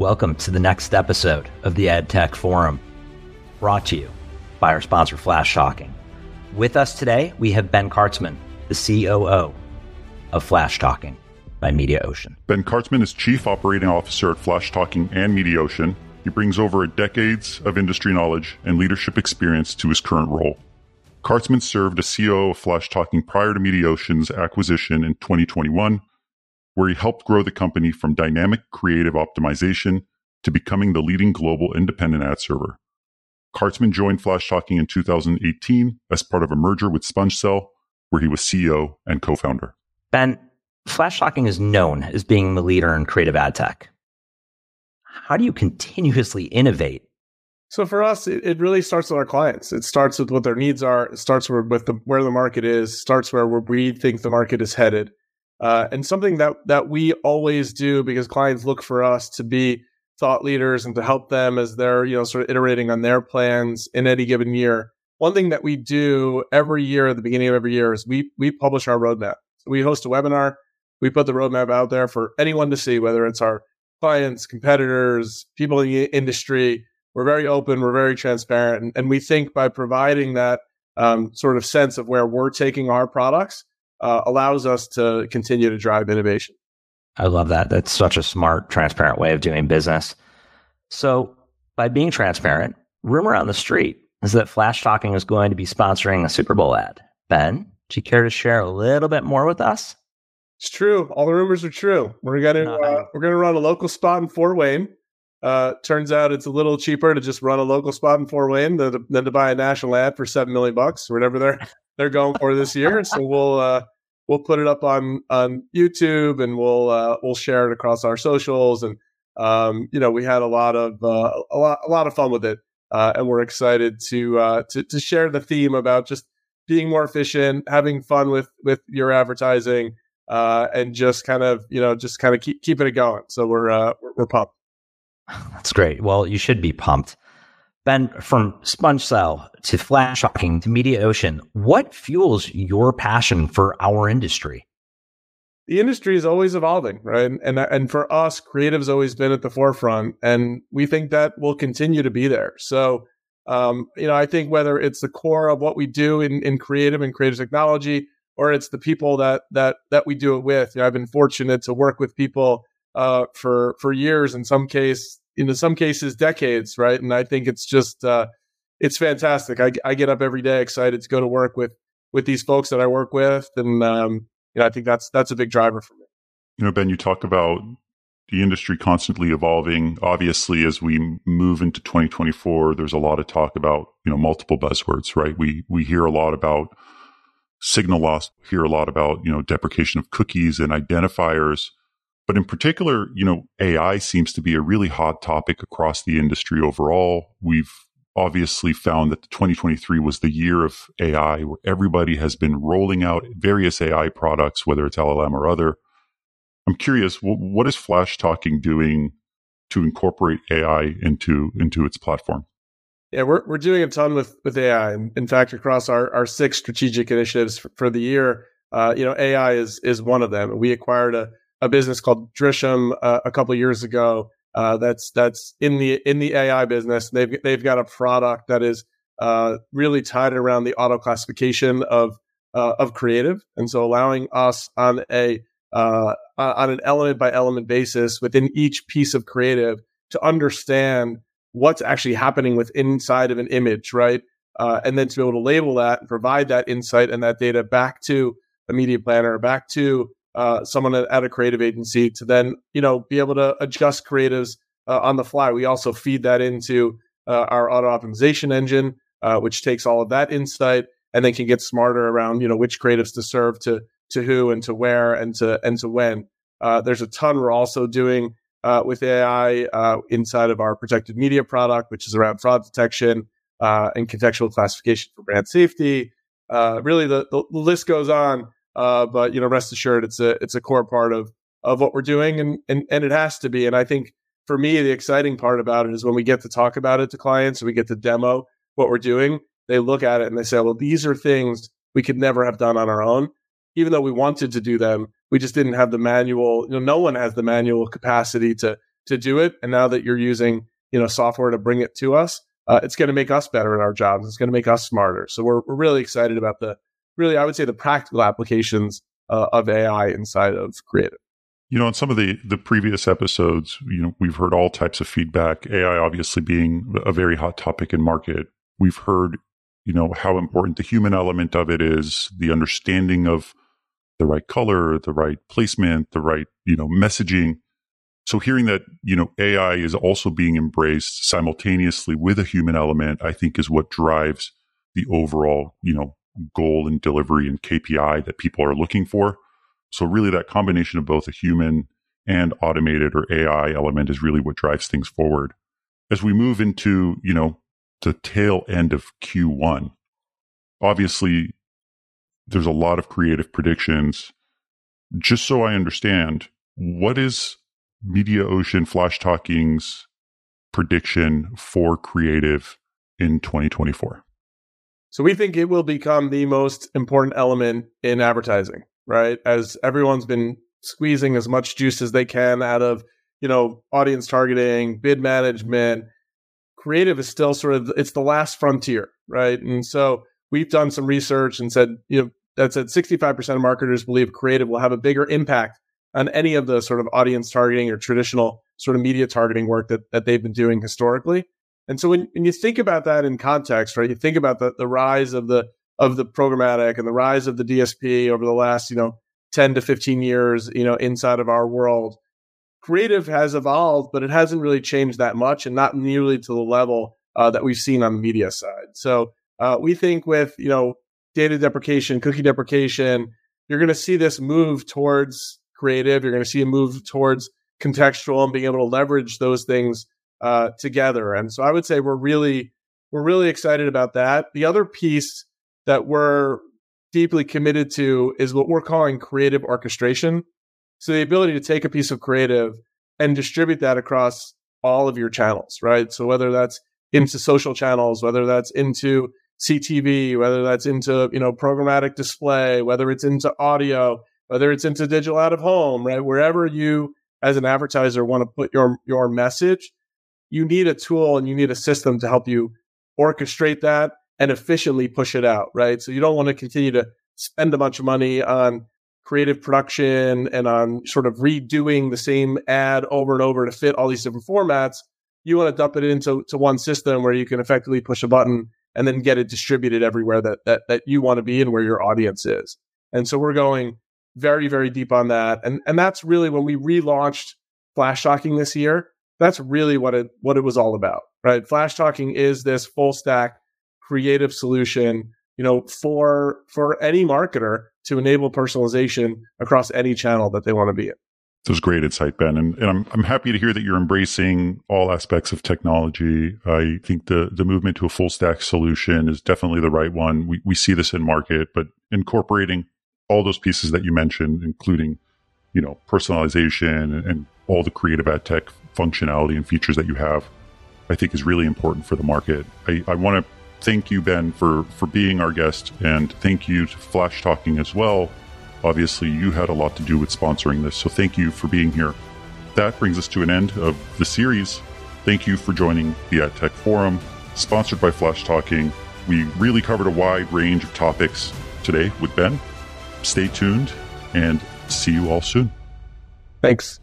Welcome to the next episode of the EdTech Forum, brought to you by our sponsor, Flashtalking. With us today, we have Ben Kartzman, the COO of Flashtalking by MediaOcean. Ben Kartzman is Chief Operating Officer at Flashtalking and MediaOcean. He brings over a decades of industry knowledge and leadership experience to his current role. Kartzman served as COO of Flashtalking prior to MediaOcean's acquisition in 2021, where he helped grow the company from dynamic creative optimization to becoming the leading global independent ad server. Kartzman joined Flashtalking in 2018 as part of a merger with SpongeCell, where he was CEO and co-founder. Ben, Flashtalking is known as being the leader in creative ad tech. How do you continuously innovate? So for us, it really starts with our clients. It starts with what their needs are. It starts with where the market is. Starts where we think the market is headed. And something that we always do, because clients look for us to be thought leaders and to help them as they're sort of iterating on their plans in any given year. One thing that we do every year at the beginning of every year is we publish our roadmap. So we host a webinar. We put the roadmap out there for anyone to see, whether it's our clients, competitors, people in the industry. We're very open. We're very transparent. And we think by providing that sort of sense of where we're taking our products, allows us to continue to drive innovation. I love that. That's such a smart, transparent way of doing business. So by being transparent, rumor on the street is that Flashtalking is going to be sponsoring a Super Bowl ad. Ben, do you care to share a little bit more with us? It's true. All the rumors are true. We're gonna run a local spot in Fort Wayne. Turns out it's a little cheaper to just run a local spot in Fort Wayne than to buy a national ad for $7 million, whatever they're going for this year. So we'll put it up on YouTube, and we'll share it across our socials. And we had a lot of fun with it, and we're excited to share the theme about just being more efficient, having fun with your advertising, and just kind of keeping it going. So we're pumped. That's great. Well, you should be pumped. Ben, from SpongeCell to Flashtalking to MediaOcean, what fuels your passion for our industry? The industry is always evolving, right? And for us, creative's always been at the forefront, and we think that will continue to be there. So, I think whether it's the core of what we do in creative and creative technology, or it's the people that we do it with. I've been fortunate to work with people for years, in some cases, decades, right? And I think it's just, it's fantastic. I get up every day excited to go to work with these folks that I work with. And, I think that's a big driver for me. Ben, you talk about the industry constantly evolving. Obviously, as we move into 2024, there's a lot of talk about, multiple buzzwords, right? We hear a lot about signal loss, hear a lot about, deprecation of cookies and identifiers. But in particular, AI seems to be a really hot topic across the industry overall. We've obviously found that 2023 was the year of AI, where everybody has been rolling out various AI products, whether it's LLM or other. I'm curious, what is Flashtalking doing to incorporate AI into its platform? Yeah, we're doing a ton with AI. In fact, across our 6 strategic initiatives for the year, AI is one of them. We acquired a business called Drisham a couple of years ago. That's in the AI business. They've got a product that is really tied around the auto classification of creative, and so allowing us on an element by element basis within each piece of creative to understand what's actually happening within inside of an image, right? And then to be able to label that and provide that insight and that data back to a media planner, back to someone at a creative agency to then, be able to adjust creatives on the fly. We also feed that into our auto optimization engine, which takes all of that insight and then can get smarter around, which creatives to serve to who and to where and to when. There's a ton we're also doing with AI inside of our protected media product, which is around fraud detection and contextual classification for brand safety. Really, the list goes on. But rest assured, it's a core part of what we're doing, and it has to be. And I think for me, the exciting part about it is when we get to talk about it to clients, we get to demo what we're doing. They look at it and they say, "Well, these are things we could never have done on our own, even though we wanted to do them. We just didn't have the manual. No one has the manual capacity to to do it. And now that you're using, software to bring it to us, it's going to make us better in our jobs. It's going to make us smarter. So we're really excited about I would say the practical applications of AI inside of creative. In some of the previous episodes, we've heard all types of feedback, AI obviously being a very hot topic in market. We've heard, how important the human element of it is, the understanding of the right color, the right placement, the right, messaging. So hearing that, AI is also being embraced simultaneously with a human element, I think is what drives the overall, goal and delivery and KPI that people are looking for. So really that combination of both a human and automated or AI element is really what drives things forward. As we move into, the tail end of Q1, obviously there's a lot of creative predictions. Just so I understand, what is MediaOcean Flashtalking's prediction for creative in 2024? So we think it will become the most important element in advertising. Right. As everyone's been squeezing as much juice as they can out of, audience targeting, bid management, creative is still sort of, it's the last frontier. Right. And so we've done some research and said, that said 65% of marketers believe creative will have a bigger impact on any of the sort of audience targeting or traditional sort of media targeting work that they've been doing historically. And so when you think about that in context, right, you think about the rise of the programmatic and the rise of the DSP over the last, 10 to 15 years, inside of our world. Creative has evolved, but it hasn't really changed that much and not nearly to the level that we've seen on the media side. So we think with, data deprecation, cookie deprecation, you're going to see this move towards creative. You're going to see a move towards contextual and being able to leverage those things together. And so I would say we're really excited about that. The other piece that we're deeply committed to is what we're calling creative orchestration. So the ability to take a piece of creative and distribute that across all of your channels, right? So whether that's into social channels, whether that's into CTV, whether that's into, programmatic display, whether it's into audio, whether it's into digital out of home, right? Wherever you as an advertiser want to put your message, you need a tool and you need a system to help you orchestrate that and efficiently push it out, right? So you don't want to continue to spend a bunch of money on creative production and on sort of redoing the same ad over and over to fit all these different formats. You want to dump it into one system where you can effectively push a button and then get it distributed everywhere that you want to be and where your audience is. And so we're going very, very deep on that. And that's really when we relaunched Flashtalking this year, that's really what it was all about, right? Flashtalking is this full stack creative solution, for any marketer to enable personalization across any channel that they want to be in. That was great insight, Ben. And I'm happy to hear that you're embracing all aspects of technology. I think the movement to a full stack solution is definitely the right one. We see this in market, but incorporating all those pieces that you mentioned, including, personalization and all the creative ad tech functionality and features that you have, I think is really important for the market. I want to thank you, Ben, for being our guest, and thank you to Flashtalking as well. Obviously, you had a lot to do with sponsoring this, so thank you for being here. That brings us to an end of the series. Thank you for joining the Ad Tech Forum, sponsored by Flashtalking. We really covered a wide range of topics today with Ben. Stay tuned, and see you all soon. Thanks.